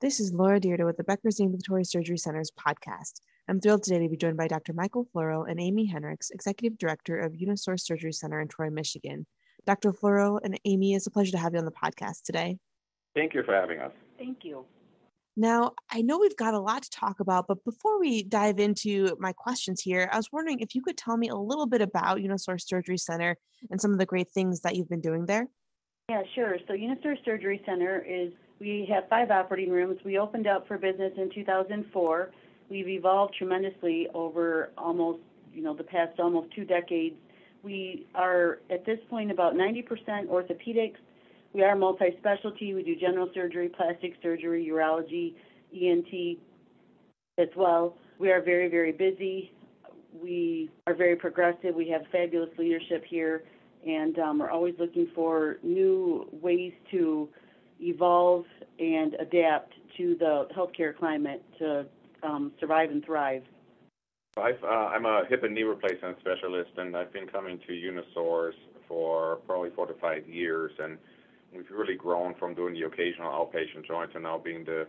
This is Laura Deirdre with the Becker's Ambulatory Surgery Center's podcast. I'm thrilled today to be joined by Dr. Michael Floro and Amy Henricks, Executive Director of Unisource Surgery Center in Troy, Michigan. Dr. Floro and Amy, it's a pleasure to have you on the podcast today. Thank you for having us. Thank you. Now, I know we've got a lot to talk about, but before we dive into my questions here, I was wondering if you could tell me a little bit about Unisource Surgery Center and some of the great things that you've been doing there. Yeah, sure. So Unisource Surgery Center we have 5 operating rooms. We opened up for business in 2004. We've evolved tremendously over the past almost 2 decades. We are at this point about 90% orthopedics. We are multi-specialty. We do general surgery, plastic surgery, urology, ENT as well. We are very, very busy. We are very progressive. We have fabulous leadership here, and we're always looking for new ways to evolve and adapt to the healthcare climate to survive and thrive. I'm a hip and knee replacement specialist, and I've been coming to Unisource for probably 4 to 5 years, and we've really grown from doing the occasional outpatient joint to now being the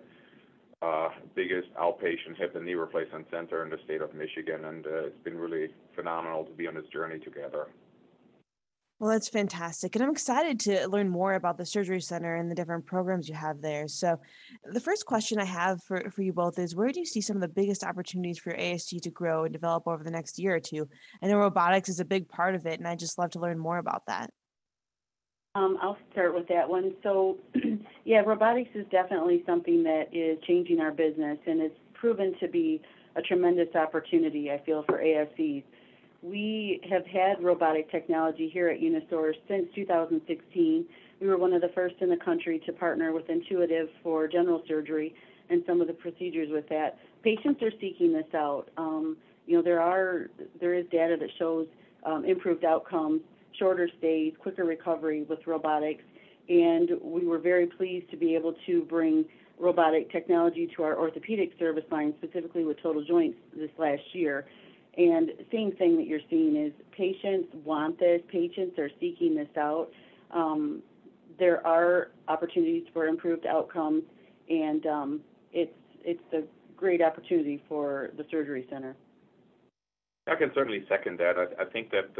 biggest outpatient hip and knee replacement center in the state of Michigan, and it's been really phenomenal to be on this journey together. Well, that's fantastic. And I'm excited to learn more about the surgery center and the different programs you have there. So the first question I have for you both is, where do you see some of the biggest opportunities for ASG to grow and develop over the next year or two? I know robotics is a big part of it, and I'd just love to learn more about that. I'll start with that one. So yeah, robotics is definitely something that is changing our business, and it's proven to be a tremendous opportunity, I feel, for ASCs. We have had robotic technology here at Unisource since 2016. We were one of the first in the country to partner with Intuitive for general surgery and some of the procedures with that. Patients are seeking this out. There is data that shows improved outcomes, shorter stays, quicker recovery with robotics, and we were very pleased to be able to bring robotic technology to our orthopedic service line, specifically with total joints this last year. And same thing that you're seeing is patients want this. Patients are seeking this out. There are opportunities for improved outcomes, and it's a great opportunity for the surgery center. I can certainly second that. I think that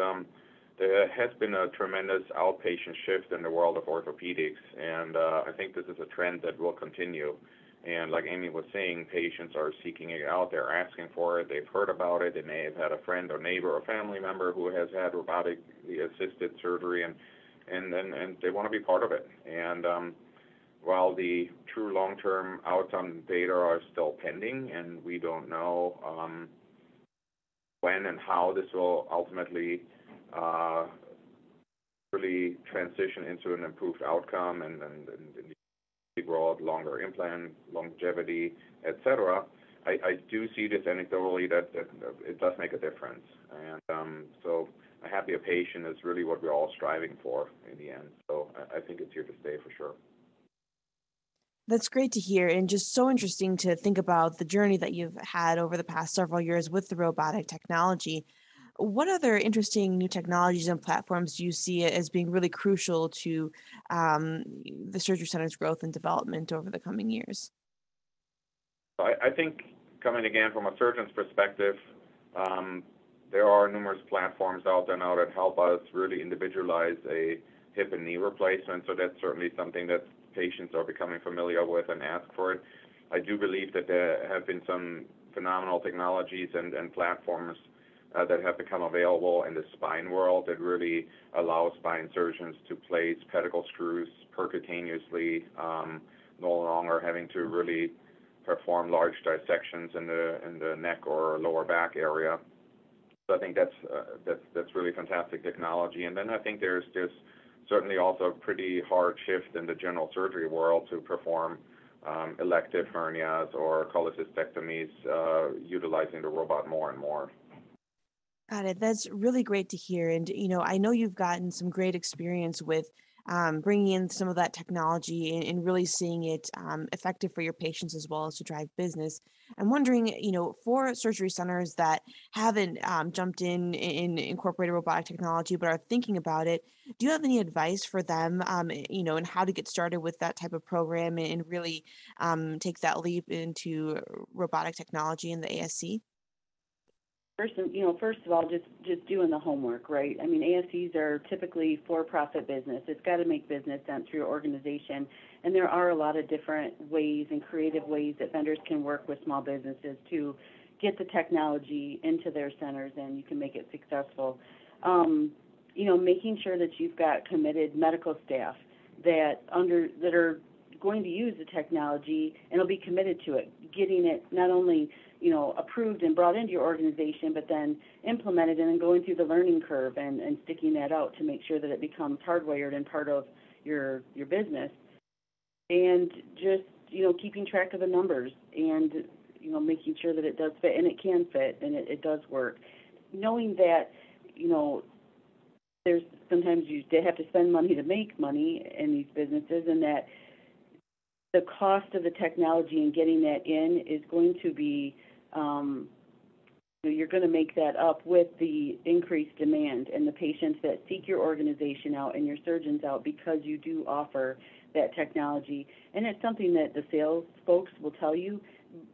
there has been a tremendous outpatient shift in the world of orthopedics, and I think this is a trend that will continue. And like Amy was saying, patients are seeking it out. They're asking for it. They've heard about it. They may have had a friend or neighbor or family member who has had robotic-assisted surgery, and they want to be part of it. And while the true long-term outcome data are still pending, and we don't know when and how this will ultimately really transition into an improved outcome and broad, longer implant, longevity, etc. I do see this anecdotally that it does make a difference. And so a happier patient is really what we're all striving for in the end. So I think it's here to stay for sure. That's great to hear, and just so interesting to think about the journey that you've had over the past several years with the robotic technology. What other interesting new technologies and platforms do you see as being really crucial to the surgery center's growth and development over the coming years? I think, coming again from a surgeon's perspective, there are numerous platforms out there now that help us really individualize a hip and knee replacement. So that's certainly something that patients are becoming familiar with and ask for it. I do believe that there have been some phenomenal technologies and platforms that have become available in the spine world that really allow spine surgeons to place pedicle screws percutaneously, no longer having to really perform large dissections in the neck or lower back area. So I think that's really fantastic technology. And then I think there's just certainly also a pretty hard shift in the general surgery world to perform elective hernias or cholecystectomies, utilizing the robot more and more. Got it. That's really great to hear. And, I know you've gotten some great experience with bringing in some of that technology and really seeing it effective for your patients as well as to drive business. I'm wondering, for surgery centers that haven't jumped in and incorporated robotic technology, but are thinking about it, do you have any advice for them, and how to get started with that type of program and really take that leap into robotic technology in the ASC? First of all, just doing the homework, right? I mean, ASCs are typically for-profit business. It's got to make business sense through your organization, and there are a lot of different ways and creative ways that vendors can work with small businesses to get the technology into their centers, and you can make it successful. Making sure that you've got committed medical staff that are going to use the technology and will be committed to it, getting it not only approved and brought into your organization, but then implemented and then going through the learning curve and sticking that out to make sure that it becomes hardwired and part of your business. And just, keeping track of the numbers and, making sure that it does fit, and it can fit, and it does work. Knowing that, there's sometimes you have to spend money to make money in these businesses, and that the cost of the technology and getting that in is going to be you're going to make that up with the increased demand and the patients that seek your organization out and your surgeons out because you do offer that technology. And it's something that the sales folks will tell you,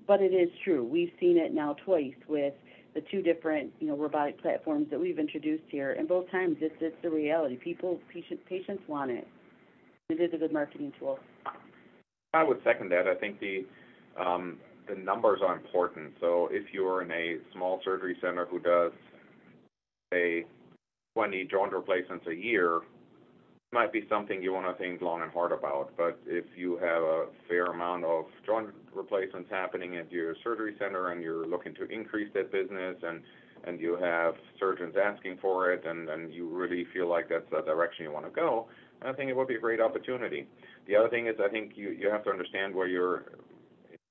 but it is true. We've seen it now twice with the two different robotic platforms that we've introduced here, and both times it's the reality. Patients want it. It is a good marketing tool. I would second that. I think the numbers are important. So if you're in a small surgery center who does, say, 20 joint replacements a year, it might be something you want to think long and hard about. But if you have a fair amount of joint replacements happening at your surgery center and you're looking to increase that business and you have surgeons asking for it and you really feel like that's the direction you want to go, I think it would be a great opportunity. The other thing is I think you have to understand where your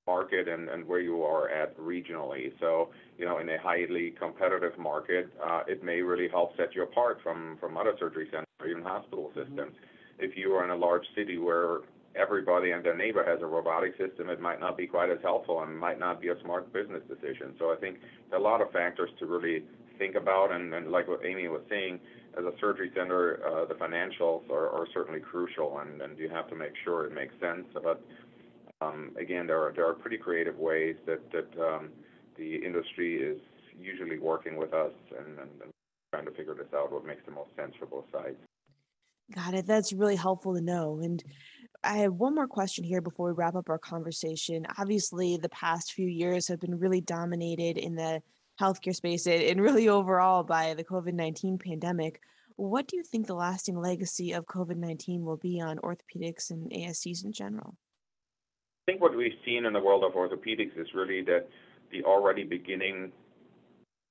market and where you are at regionally. So, in a highly competitive market, it may really help set you apart from other surgery centers or even hospital systems. Mm-hmm. If you are in a large city where everybody and their neighbor has a robotic system, it might not be quite as helpful and might not be a smart business decision. So I think there are a lot of factors to really think about, and like what Amy was saying, as a surgery center, the financials are certainly crucial, and you have to make sure it makes sense. But again, there are pretty creative ways that the industry is usually working with us and trying to figure this out, what makes the most sense for both sides. Got it. That's really helpful to know. And I have one more question here before we wrap up our conversation. Obviously, the past few years have been really dominated in the healthcare space and really overall by the COVID-19 pandemic. What do you think the lasting legacy of COVID-19 will be on orthopedics and ASCs in general? I think what we've seen in the world of orthopedics is really that the already beginning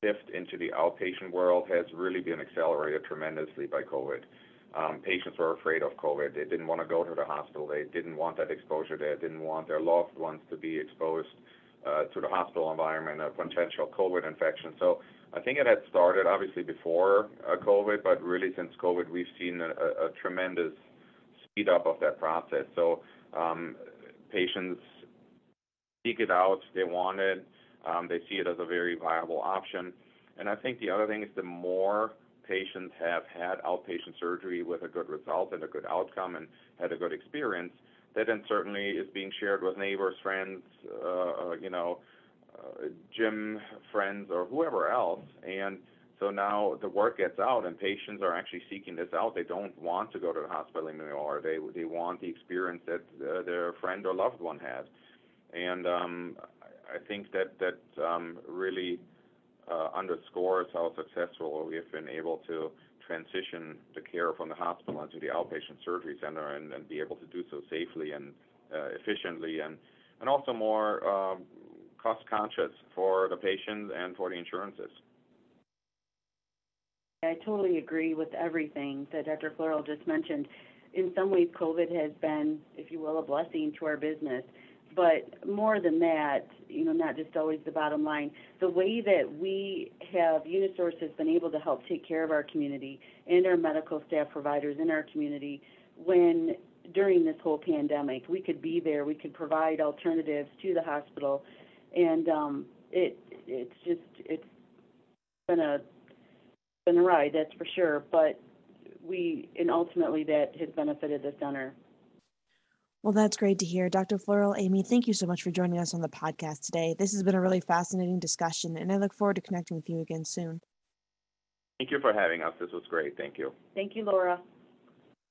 shift into the outpatient world has really been accelerated tremendously by COVID. Patients were afraid of COVID. They didn't want to go to the hospital. They didn't want that exposure. They didn't want their loved ones to be exposed to the hospital environment, a potential COVID infection. So I think it had started obviously before COVID, but really since COVID, we've seen a tremendous speed up of that process. So patients seek it out, they want it, they see it as a very viable option. And I think the other thing is the more patients have had outpatient surgery with a good result and a good outcome and had a good experience, that then certainly is being shared with neighbors, friends, gym friends, or whoever else. And so now the word gets out, and patients are actually seeking this out. They don't want to go to the hospital anymore. They want the experience that their friend or loved one had. And I think that really underscores how successful we have been able to transition the care from the hospital into the outpatient surgery center and be able to do so safely and efficiently and also more cost conscious for the patients and for the insurances. I totally agree with everything that Dr. Floro just mentioned. In some ways, COVID has been, if you will, a blessing to our business. But more than that, not just always the bottom line, the way that we have, Unisource has been able to help take care of our community and our medical staff providers in our community when during this whole pandemic. We could be there. We could provide alternatives to the hospital. And it's been a ride, that's for sure. But ultimately that has benefited the center. Well, that's great to hear. Dr. Floro, Amy, thank you so much for joining us on the podcast today. This has been a really fascinating discussion, and I look forward to connecting with you again soon. Thank you for having us. This was great. Thank you. Thank you, Laura.